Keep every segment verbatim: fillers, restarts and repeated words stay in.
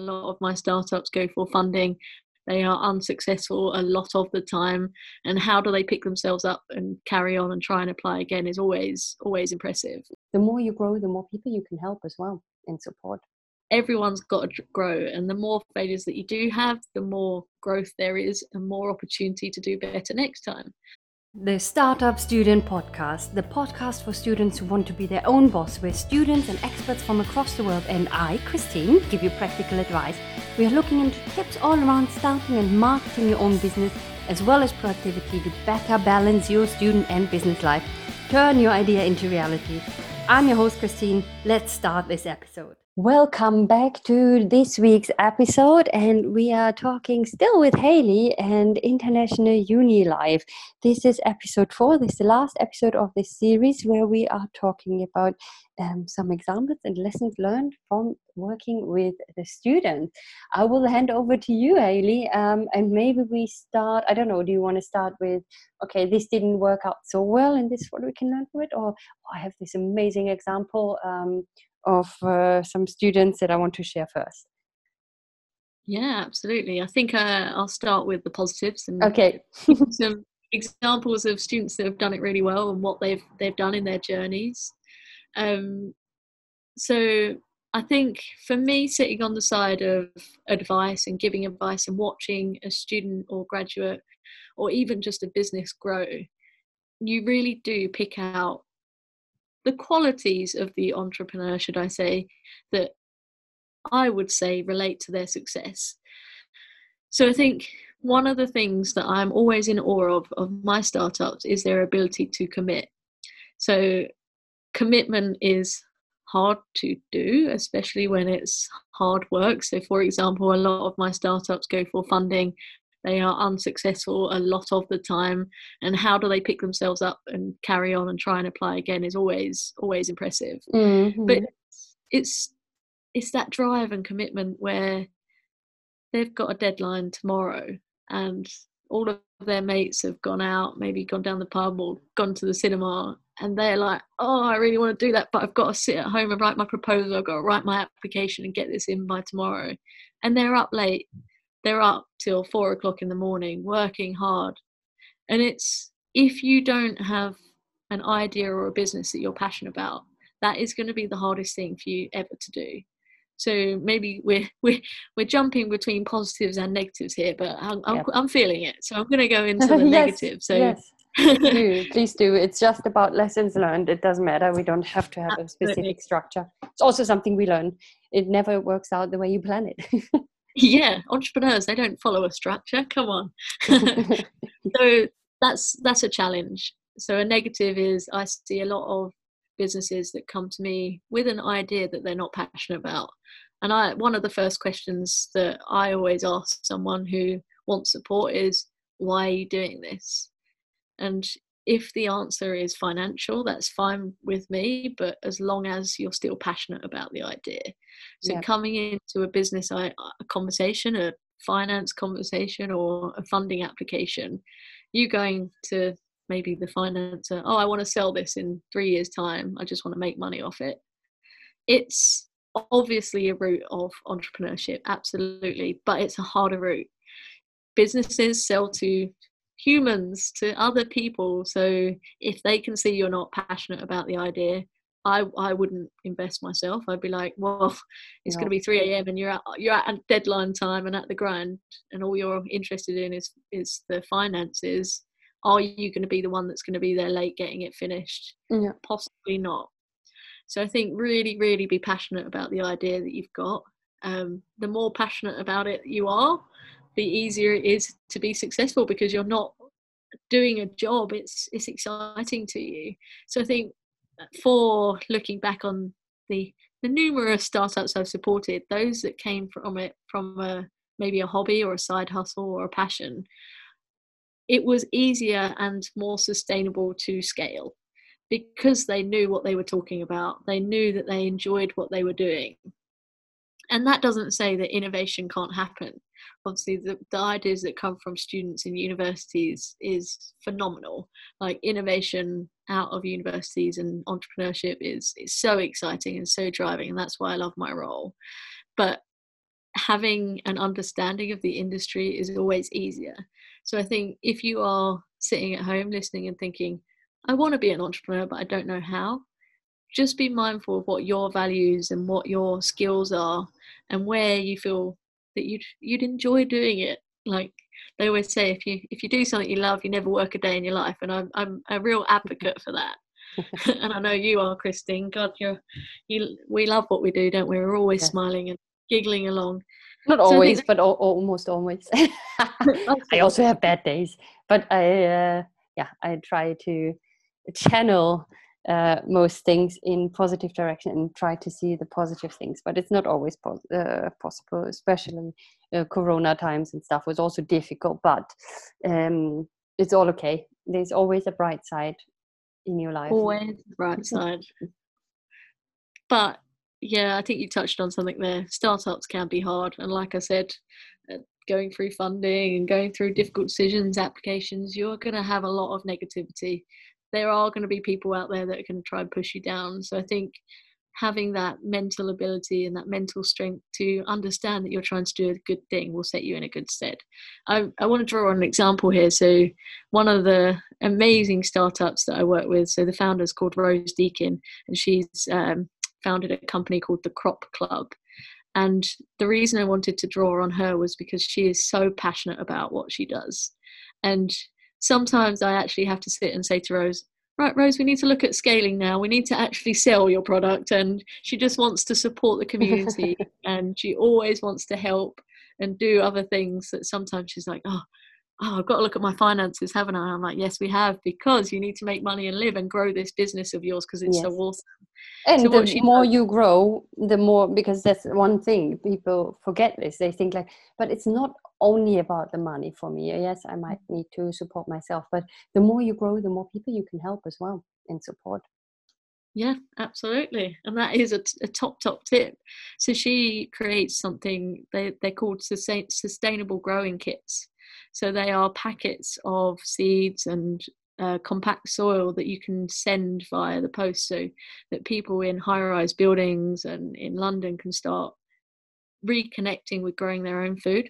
a lot of my startups go for funding. They are unsuccessful a lot of the time, and how do they pick themselves up and carry on and try and apply again is always, always impressive. The more you grow, the more people you can help as well and support. Everyone's got to grow, and the more failures that you do have, the more growth there is and more opportunity to do better next time. The Startup Student Podcast, the podcast for students who want to be their own boss, where students and experts from across the world and I, Christine, give you practical advice. We are looking into tips all around starting and marketing your own business, as well as productivity to better balance your student and business life. Turn your idea into reality. I'm your host, Christine. Let's start this episode. Welcome back to this week's episode, and we are talking still with Hayley and International Uni Life. This is episode four. This is the last episode of this series where we are talking about um, some examples and lessons learned from working with the students. I will hand over to you, Hayley, um, and maybe we start, I don't know, do you want to start with, okay, this didn't work out so well and this is what we can learn from it, or oh, I have this amazing example um, of uh, some students that I want to share first? Yeah, absolutely. I think uh, I'll start with the positives and okay. some examples of students that have done it really well and what they've they've done in their journeys. Um, so I think for me, sitting on the side of advice and giving advice and watching a student or graduate or even just a business grow, you really do pick out the qualities of the entrepreneur, should I say, that I would say relate to their success. So I think one of the things that I'm always in awe of, of my startups, is their ability to commit. So commitment is hard to do, especially when it's hard work. So for example, a lot of my startups go for funding. They are unsuccessful a lot of the time, and how do they pick themselves up and carry on and try and apply again is always, always impressive. Mm-hmm. But it's it's that drive and commitment where they've got a deadline tomorrow and all of their mates have gone out, maybe gone down the pub or gone to the cinema, and they're like, oh, I really want to do that, but I've got to sit at home and write my proposal. I've got to write my application and get this in by tomorrow. And they're up late. They're up till four o'clock in the morning working hard. And it's, if you don't have an idea or a business that you're passionate about, that is going to be the hardest thing for you ever to do. So maybe we're we're, we're jumping between positives and negatives here, but I'm, I'm, yep. I'm feeling it. So I'm going to go into the yes, negative. So yes. do, please do. It's just about lessons learned. It doesn't matter. We don't have to have Absolutely. a specific structure. It's also something we learn. It never works out the way you plan it. Yeah, entrepreneurs, they don't follow a structure. Come on. So that's that's a challenge. So a negative is I see a lot of businesses that come to me with an idea that they're not passionate about. And I one of the first questions that I always ask someone who wants support is, why are you doing this? And if the answer is financial, that's fine with me, but as long as you're still passionate about the idea. So yeah. coming into a business a conversation, a finance conversation or a funding application, you going to maybe the financer, oh, I want to sell this in three years' time. I just want to make money off it. It's obviously a route of entrepreneurship, absolutely, but it's a harder route. Businesses sell to humans, to other people, so if they can see you're not passionate about the idea, I I wouldn't invest myself. I'd be like, well, it's no. going to be three a.m. and you're at, you're at deadline time and at the grind, and all you're interested in is is the finances. Are you going to be the one that's going to be there late getting it finished? Yeah. Possibly not. So I think really, really be passionate about the idea that you've got. Um, the more passionate about it you are, the easier it is to be successful, because you're not doing a job. It's it's exciting to you. So I think for looking back on the the numerous startups I've supported, those that came from it from a, maybe a hobby or a side hustle or a passion, it was easier and more sustainable to scale because they knew what they were talking about. They knew that they enjoyed what they were doing. And that doesn't say that innovation can't happen. Obviously, the, the ideas that come from students in universities is phenomenal. Like, innovation out of universities and entrepreneurship is, is so exciting and so driving, and that's why I love my role. But having an understanding of the industry is always easier. So I think if you are sitting at home listening and thinking, I want to be an entrepreneur, but I don't know how, just be mindful of what your values and what your skills are and where you feel that you'd, you'd enjoy doing it. Like they always say, if you if you do something you love, you never work a day in your life. And I'm, I'm a real advocate for that. And I know you are, Christine. God, you're, you, we love what we do, don't we? We're always yeah. smiling and giggling along. Not so always, that- but al- almost always. I also have bad days, but I, uh, yeah, I try to channel uh, most things in positive direction and try to see the positive things. But it's not always pos- uh, possible, especially uh, Corona times and stuff was also difficult. But um, it's all okay. There's always a bright side in your life. Always the bright side. But yeah, I think you touched on something there. Startups can be hard, and like I said, going through funding and going through difficult decisions, applications, you're going to have a lot of negativity. There are going to be people out there that are going to try and push you down. So I think having that mental ability and that mental strength to understand that you're trying to do a good thing will set you in a good stead. I, I want to draw on an example here. So one of the amazing startups that I work with, so the founder is called Rose Deakin, and she's um, founded a company called the Crop Club. And the reason I wanted to draw on her was because she is so passionate about what she does. And sometimes I actually have to sit and say to Rose, right, Rose, we need to look at scaling now. We need to actually sell your product. And she just wants to support the community. And she always wants to help and do other things that sometimes she's like, oh, oh, I've got to look at my finances, haven't I? And I'm like, yes, we have, because you need to make money and live and grow this business of yours because it's yes. so awesome. And so the more does, you grow, the more, because that's one thing people forget this. They think like, but it's not only about the money for me. Yes, I might need to support myself, but the more you grow, the more people you can help as well and support. Yeah, absolutely. And that is a, a top, top tip. So she creates something, they, they're called sustain, sustainable growing kits. So they are packets of seeds and uh, compact soil that you can send via the post so that people in high-rise buildings and in London can start reconnecting with growing their own food.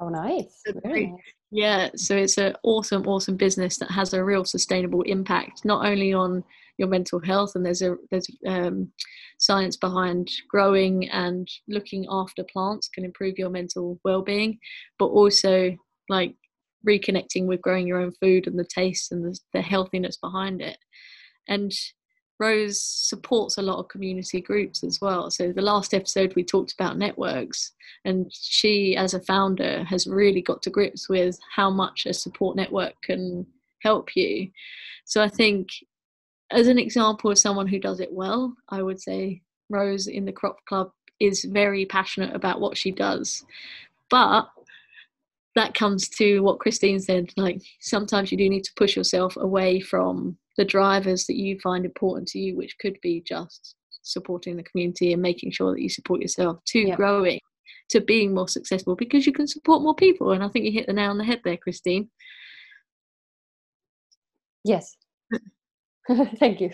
Oh, nice. So Very nice. Yeah, so it's an awesome, awesome business that has a real sustainable impact, not only on your mental health, and there's a there's um, science behind growing and looking after plants can improve your mental well-being, but also like reconnecting with growing your own food and the taste and the, the healthiness behind it. And Rose supports a lot of community groups as well. So the last episode we talked about networks, and she as a founder has really got to grips with how much a support network can help you. So I think as an example of someone who does it well, I would say Rose in the Crop Club is very passionate about what she does. But that comes to what Christine said, like sometimes you do need to push yourself away from the drivers that you find important to you, which could be just supporting the community and making sure that you support yourself to yep. growing, to being more successful, because you can support more people. And I think you hit the nail on the head there, Christine. Yes. Thank you.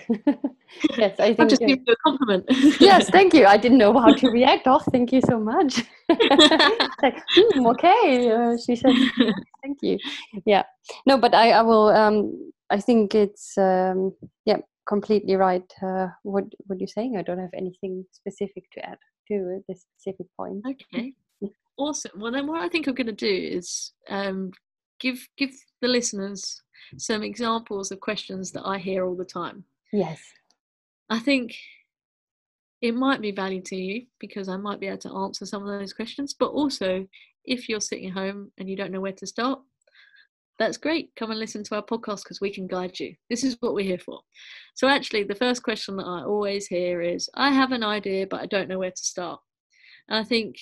Yes, I think I just give you a compliment. Yes, thank you. I didn't know how to react. Oh, thank you so much. Like, hmm, okay, uh, she said, thank you. Yeah, no, but I, I will. Um, I think it's um, yeah, completely right. Uh, what what you're saying. I don't have anything specific to add to this specific point. Okay, awesome. Well, then what I think I'm going to do is um, give give the listeners some examples of questions that I hear all the time. Yes. I think it might be value to you because I might be able to answer some of those questions, but also if you're sitting home and you don't know where to start, that's great. Come and listen to our podcast because we can guide you. This is what we're here for. So actually the first question that I always hear is, I have an idea, but I don't know where to start. And I think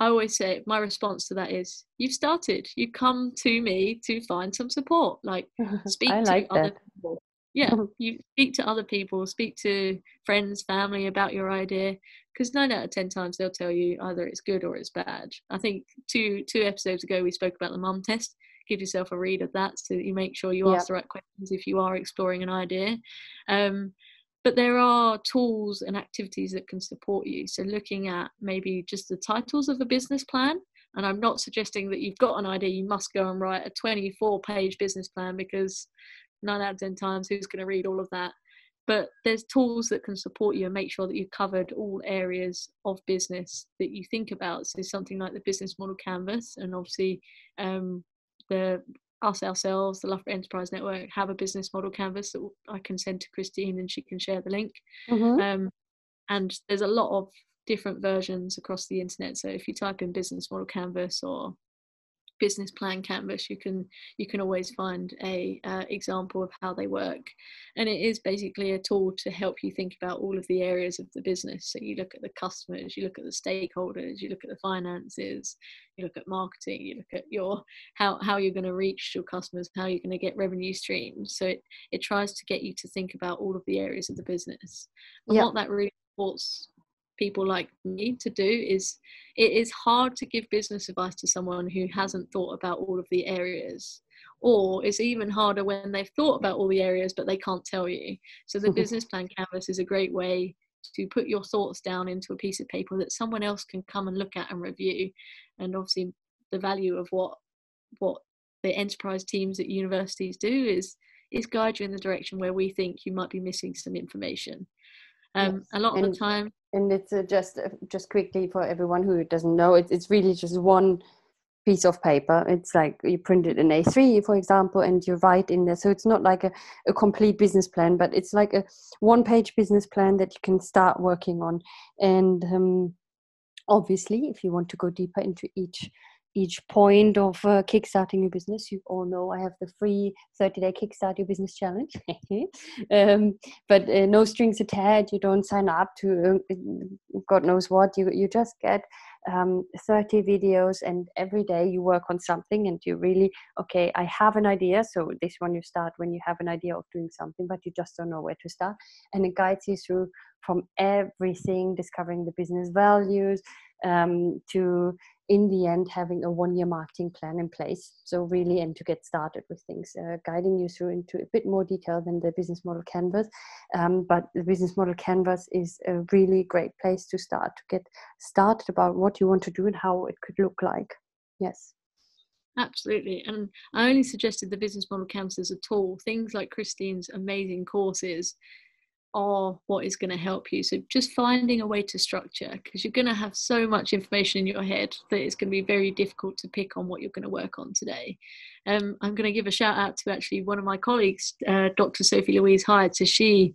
I always say my response to that is, you've started. You've come to me to find some support. Like speak I like to that. Other people. Yeah, you speak to other people, speak to friends, family about your idea, because nine out of ten times they'll tell you either it's good or it's bad. I think two two episodes ago we spoke about the mum test. Give yourself a read of that so that you make sure you yeah. ask the right questions if you are exploring an idea. Um, But there are tools and activities that can support you. So looking at maybe just the titles of a business plan. And I'm not suggesting that you've got an idea, you must go and write a twenty-four page business plan, because nine out of ten times, who's going to read all of that? But there's tools that can support you and make sure that you've covered all areas of business that you think about. So something like the Business Model Canvas, and obviously um, the us ourselves, the Loughborough Enterprise Network, have a Business Model Canvas that I can send to Christine and she can share the link. Mm-hmm. Um, and there's a lot of different versions across the internet. So if you type in Business Model Canvas or Business Plan Canvas, you can you can always find a uh, example of how they work. And it is basically a tool to help you think about all of the areas of the business. So you look at the customers, you look at the stakeholders, you look at the finances, you look at marketing, you look at your how how you're going to reach your customers, how you're going to get revenue streams. So it it tries to get you to think about all of the areas of the business. And yep. what that really supports people like me to do is, it is hard to give business advice to someone who hasn't thought about all of the areas, or it's even harder when they've thought about all the areas but they can't tell you. So the mm-hmm. Business Plan Canvas is a great way to put your thoughts down into a piece of paper that someone else can come and look at and review. And obviously the value of what what the enterprise teams at universities do is is guide you in the direction where we think you might be missing some information. Um, yes. A lot and, of the time, and it's uh, just uh, just quickly for everyone who doesn't know, it's it's really just one piece of paper. It's like you print it in A three, for example, and you write in there. So it's not like a, a complete business plan, but it's like a one-page business plan that you can start working on. And um, obviously, if you want to go deeper into each each point of uh, kickstarting your business, you all know I have the free thirty day kickstart your business challenge. um, but uh, no strings attached. You don't sign up to uh, God knows what. You you just get um, thirty videos, and every day you work on something, and you really, okay, I have an idea. So this one you start when you have an idea of doing something, but you just don't know where to start. And it guides you through from everything, discovering the business values, um, to in the end having a one-year marketing plan in place. So really, and to get started with things, uh, guiding you through into a bit more detail than the Business Model Canvas. Um, but the Business Model Canvas is a really great place to start, to get started about what you want to do and how it could look like. Yes. Absolutely. And I only suggested the Business Model Canvas as a tool. Things like Christine's amazing courses are what is going to help you. So just finding a way to structure, because you're going to have so much information in your head that it's going to be very difficult to pick on what you're going to work on today. Um, I'm going to give a shout out to actually one of my colleagues, uh, Doctor Sophie Louise Hyde. So she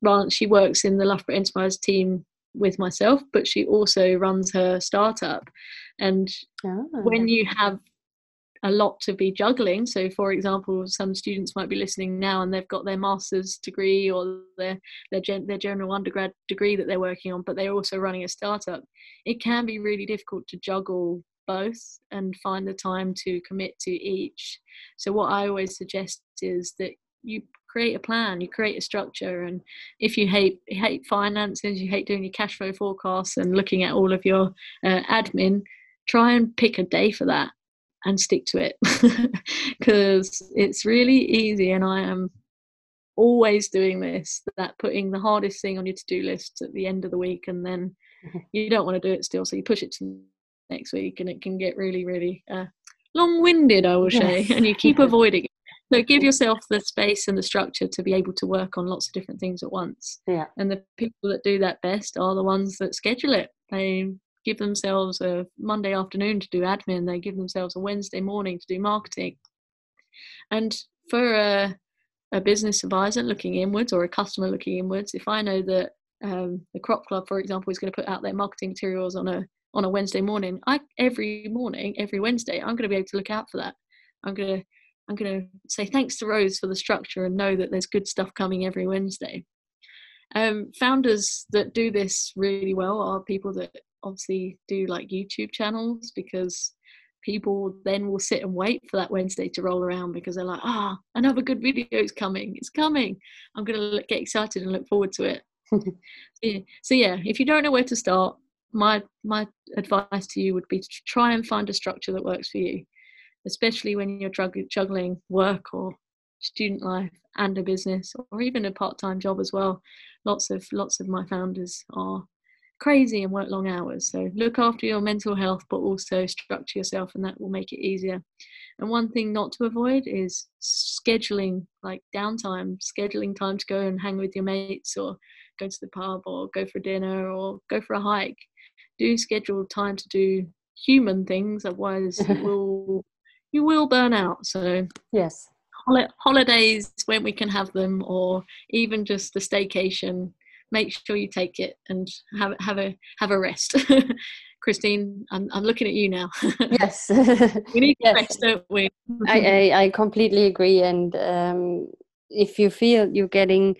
runs, she works in the Loughborough Enterprise team with myself, but she also runs her startup. And oh. when you have a lot to be juggling, so for example, some students might be listening now and they've got their master's degree or their their, gen, their general undergrad degree that they're working on, but they're also running a startup. It can be really difficult to juggle both and find the time to commit to each. So what I always suggest is that you create a plan, you create a structure, and if you hate hate finances, you hate doing your cash flow forecasts and looking at all of your uh, admin, try and pick a day for that and stick to it, because it's really easy. And I am always doing this, that putting the hardest thing on your to-do list at the end of the week, and then you don't want to do it still, so you push it to next week, and it can get really really uh, long-winded, I will say. Yes. And you keep avoiding it. So give yourself the space and the structure to be able to work on lots of different things at once. Yeah. And the people that do that best are the ones that schedule it. They give themselves a Monday afternoon to do admin, they give themselves a Wednesday morning to do marketing. And for a, a business advisor looking inwards, or a customer looking inwards, if I know that um, the Crop Club, for example, is going to put out their marketing materials on a on a Wednesday morning, I every morning, every Wednesday, I'm going to be able to look out for that. I'm going to I'm going to say thanks to Rose for the structure and know that there's good stuff coming every Wednesday. Um, founders that do this really well are people that obviously do like YouTube channels, because people then will sit and wait for that Wednesday to roll around, because they're like, ah, oh, another good video is coming, it's coming, I'm going to get excited and look forward to it. Yeah. So yeah, if you don't know where to start, my my advice to you would be to try and find a structure that works for you, especially when you're juggling work or student life and a business, or even a part-time job as well. Lots of lots of my founders are crazy and work long hours. So look after your mental health, but also structure yourself, and that will make it easier. And one thing not to avoid is scheduling, like downtime, scheduling time to go and hang with your mates, or go to the pub, or go for dinner, or go for a hike. Do schedule time to do human things, otherwise you will you will burn out. So yes, holidays when we can have them, or even just the staycation, make sure you take it and have have a have a rest. Christine, I'm I'm looking at you now. Yes, we need yes. rest, don't we? I, I I completely agree. And um, if you feel you're getting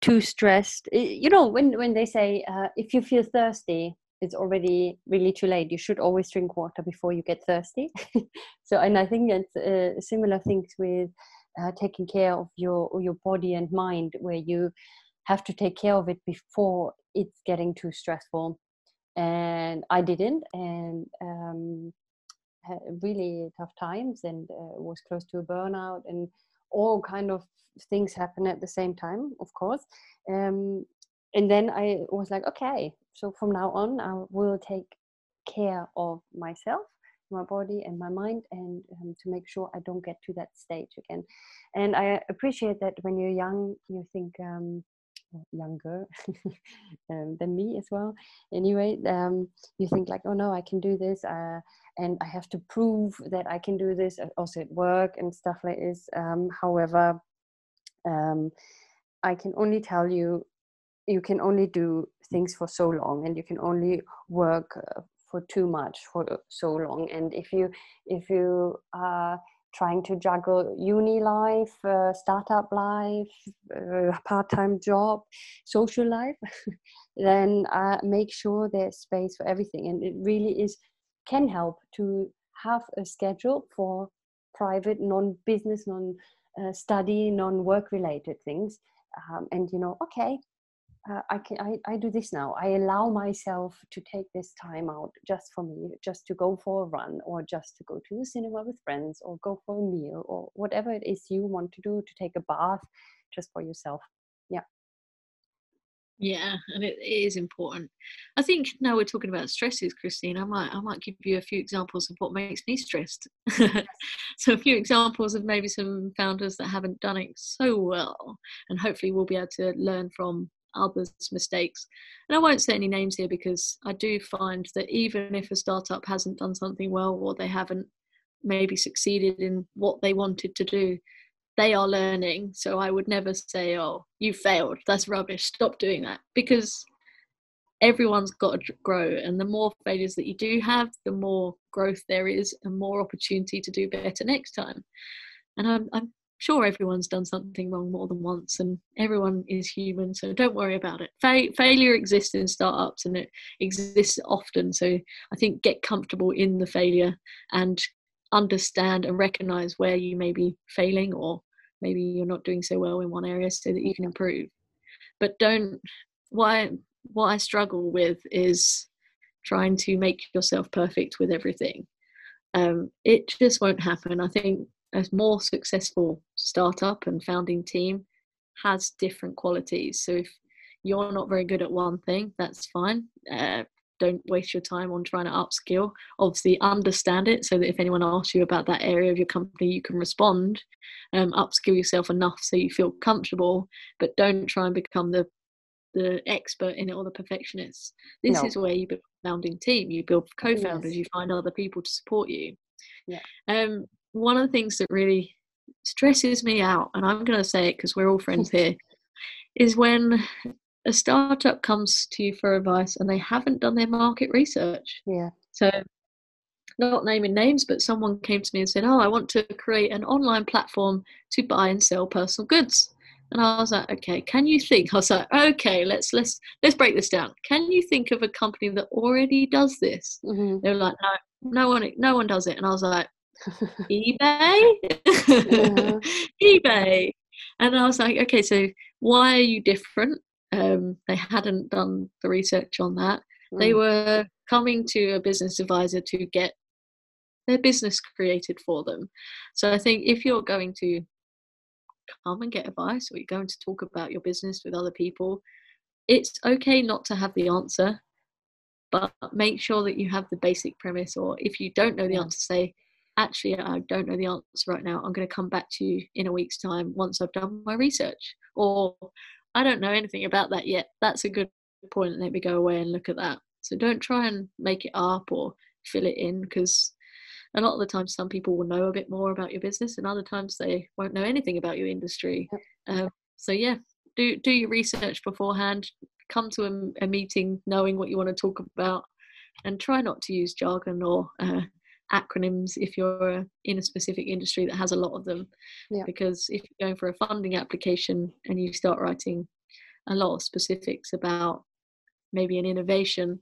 too stressed, you know, when when they say uh, if you feel thirsty, it's already really too late. You should always drink water before you get thirsty. So, and I think that's uh, similar things with uh, taking care of your your body and mind, where you have to take care of it before it's getting too stressful. And I didn't, and um, had really tough times, and uh, was close to a burnout, and all kind of things happen at the same time, of course. Um, and then I was like, okay, so from now on, I will take care of myself, my body and my mind, and um, to make sure I don't get to that stage again. And I appreciate that when you're young, you think, um, younger um, than me as well anyway, um, you think like, oh no, I can do this, uh, and I have to prove that I can do this also at work and stuff like this. Um, however, um, I can only tell you, you can only do things for so long, and you can only work uh, for too much for so long. And if you if you are trying to juggle uni life, uh, startup life, uh, part-time job, social life, then uh, make sure there's space for everything. And it really is can help to have a schedule for private, non-business, non-study, uh, non-work-related things. Um, and you know, okay, uh, I can I, I do this now. I allow myself to take this time out just for me, just to go for a run, or just to go to the cinema with friends, or go for a meal, or whatever it is you want to do, to take a bath just for yourself. Yeah. Yeah, and it, it is important. I think now we're talking about stresses, Christine, I might I might give you a few examples of what makes me stressed. So a few examples of maybe some founders that haven't done it so well, and hopefully we'll be able to learn from others' mistakes. And I won't say any names here, because I do find that even if a startup hasn't done something well, or they haven't maybe succeeded in what they wanted to do, they are learning. So I would never say, oh, you failed, that's rubbish, stop doing that, because everyone's got to grow, and the more failures that you do have, the more growth there is, and more opportunity to do better next time. And I'm, I'm sure everyone's done something wrong more than once, and everyone is human, so don't worry about it. Fa- failure exists in startups, and it exists often, so I think get comfortable in the failure, and understand and recognize where you may be failing, or maybe you're not doing so well in one area, so that you can improve. But don't what I, what I struggle with is trying to make yourself perfect with everything. Um, it just won't happen. I think a more successful startup and founding team has different qualities. So if you're not very good at one thing, that's fine. Uh, don't waste your time on trying to upskill. Obviously understand it, so that if anyone asks you about that area of your company, you can respond. Um, upskill yourself enough so you feel comfortable, but don't try and become the the expert in it, or the perfectionist. This no. is where you build a founding team, you build co-founders, yes. you find other people to support you. Yeah. Um, one of the things that really stresses me out, and I'm going to say it because we're all friends here, is when a startup comes to you for advice and they haven't done their market research. Yeah. So not naming names, but someone came to me and said, oh, I want to create an online platform to buy and sell personal goods. And I was like, okay, can you think? I was like, okay, let's let's let's break this down. Can you think of a company that already does this? Mm-hmm. They were like, no, no one, no one does it. And I was like, eBay uh-huh. eBay. And I was like, okay, so why are you different? Um they hadn't done the research on that. mm. They were coming to a business advisor to get their business created for them. So I think if you're going to come and get advice, or you're going to talk about your business with other people, it's okay not to have the answer, but make sure that you have the basic premise. Or if you don't know the answer, say, actually, I don't know the answer right now. I'm going to come back to you in a week's time once I've done my research. Or I don't know anything about that yet. That's a good point. Let me go away and look at that. So don't try and make it up or fill it in, because a lot of the time some people will know a bit more about your business and other times they won't know anything about your industry. Um, so yeah, do do your research beforehand. Come to a, a meeting knowing what you want to talk about, and try not to use jargon or uh, acronyms if you're uh, in a specific industry that has a lot of them. Yeah. Because if you're going for a funding application and you start writing a lot of specifics about maybe an innovation,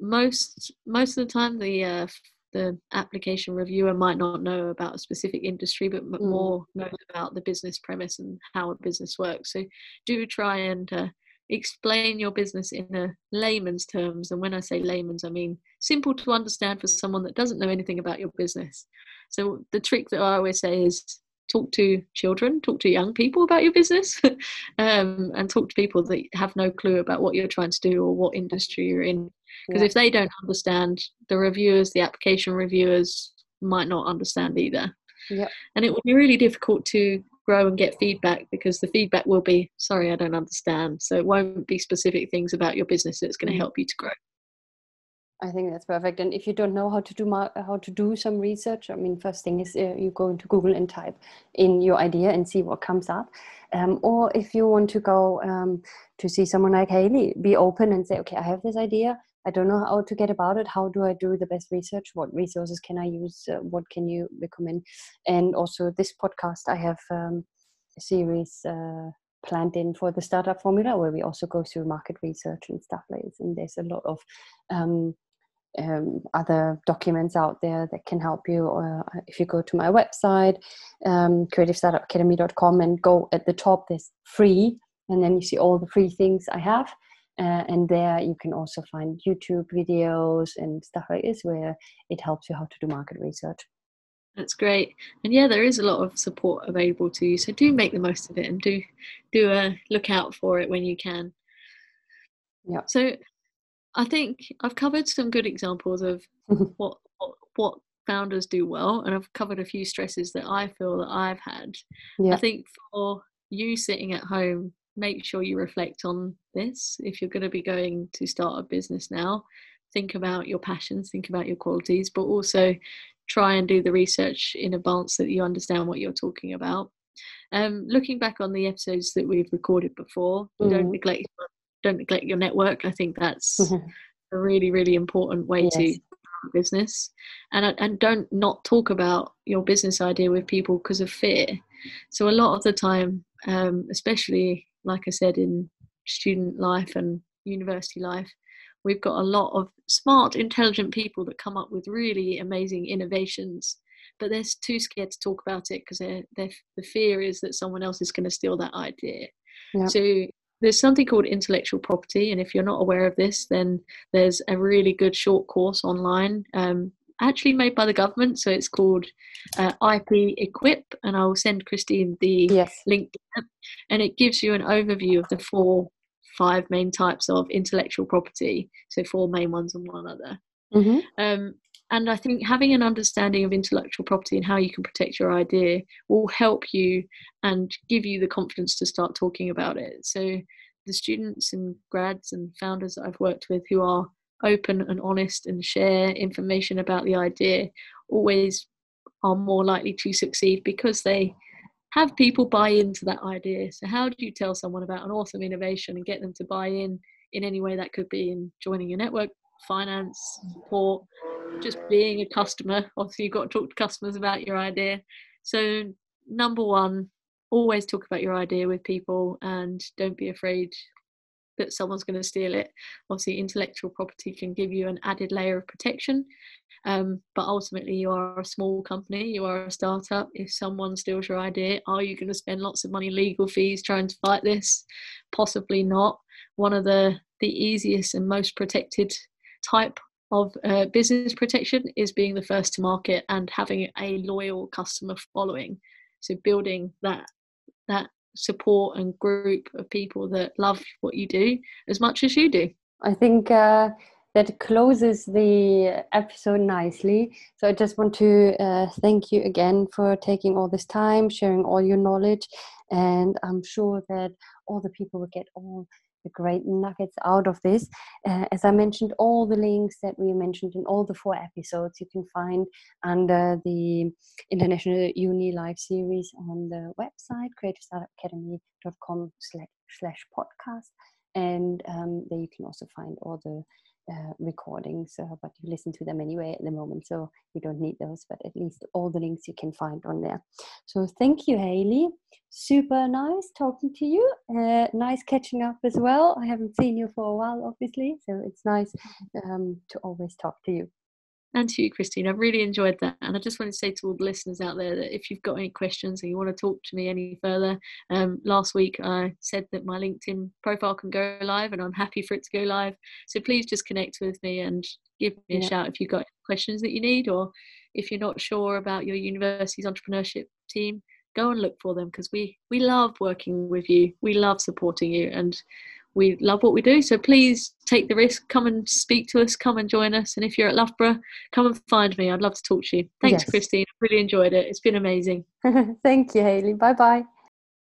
most most of the time the uh, the application reviewer might not know about a specific industry, but mm. more knows about the business premise and how a business works. So do try and uh, explain your business in a layman's terms. And when I say layman's, I mean simple to understand for someone that doesn't know anything about your business. So the trick that I always say is talk to children, talk to young people about your business, um, and talk to people that have no clue about what you're trying to do or what industry you're in. Because yeah. if they don't understand, the reviewers, the application reviewers might not understand either. Yeah. And it will be really difficult to grow and get feedback, because the feedback will be, sorry, I don't understand. So it won't be specific things about your business that's going to help you to grow. I think that's perfect. And if you don't know how to do mar- how to do some research, I mean, first thing is uh, you go into Google and type in your idea and see what comes up. Um, or if you want to go um, to see someone like Hayley, be open and say, okay, I have this idea. I don't know how to get about it. How do I do the best research? What resources can I use? Uh, what can you recommend? And also this podcast, I have um, a series uh, planned in for the startup formula, where we also go through market research and stuff like this. And there's a lot of um, Um, other documents out there that can help you. Or if you go to my website, um, creative startup academy dot com, and go at the top, there's free, and then you see all the free things I have, uh, and there you can also find YouTube videos and stuff like this where it helps you how to do market research. That's great. And yeah, there is a lot of support available to you, so do make the most of it and do do a look out for it when you can. Yeah. So I think I've covered some good examples of what, what what founders do well, and I've covered a few stresses that I feel that I've had. Yeah. I think for you sitting at home, make sure you reflect on this. If you're going to be going to start a business now, think about your passions, think about your qualities, but also try and do the research in advance so that you understand what you're talking about. Um, looking back on the episodes that we've recorded before, mm. don't neglect Don't neglect your network. I think that's mm-hmm. a really, really important way yes. to business. And and don't not talk about your business idea with people because of fear. So a lot of the time, um, especially, like I said, in student life and university life, we've got a lot of smart, intelligent people that come up with really amazing innovations, but they're too scared to talk about it because they're, they're, the fear is that someone else is going to steal that idea. Yep. So there's something called intellectual property, and if you're not aware of this, then there's a really good short course online, um, actually made by the government. So it's called uh, I P Equip, and I will send Christine the yes. link. And it gives you an overview of the four, five main types of intellectual property. So four main ones and one other. Mm-hmm. Um, and I think having an understanding of intellectual property and how you can protect your idea will help you and give you the confidence to start talking about it. So the students and grads and founders that I've worked with who are open and honest and share information about the idea always are more likely to succeed because they have people buy into that idea. So how do you tell someone about an awesome innovation and get them to buy in in any way? That could be in joining your network, finance, support, just being a customer. Obviously you've got to talk to customers about your idea. So number one, always talk about your idea with people and don't be afraid that someone's going to steal it. Obviously intellectual property can give you an added layer of protection, um, but ultimately you are a small company, you are a startup. If someone steals your idea, are you going to spend lots of money, legal fees, trying to fight this? Possibly not. One of the the easiest and most protected type of uh, business protection is being the first to market and having a loyal customer following. So building that that support and group of people that love what you do as much as you do. I think uh, that closes the episode nicely. So I just want to uh, thank you again for taking all this time, sharing all your knowledge, and I'm sure that all the people will get all the great nuggets out of this. Uh, as I mentioned, all the links that we mentioned in all the four episodes you can find under the International Uni Life series on the website creative startup academy dot com slash podcast, and um, there you can also find all the uh, recordings, uh, but you listen to them anyway at the moment, so you don't need those, but at least all the links you can find on there. So thank you, Hayley. Super nice talking to you. Uh, nice catching up as well. I haven't seen you for a while, obviously, so it's nice um, to always talk to you. And to you, Christine. I've really enjoyed that. And I just want to say to all the listeners out there that if you've got any questions or you want to talk to me any further, um, last week I said that my LinkedIn profile can go live, and I'm happy for it to go live. So please just connect with me and give me a yeah. shout if you've got questions that you need, or if you're not sure about your university's entrepreneurship team, go and look for them, because we, we love working with you. We love supporting you, and we love what we do. So please take the risk. Come and speak to us. Come and join us. And if you're at Loughborough, come and find me. I'd love to talk to you. Thanks, yes. Christine. I really enjoyed it. It's been amazing. Thank you, Hayley. Bye-bye.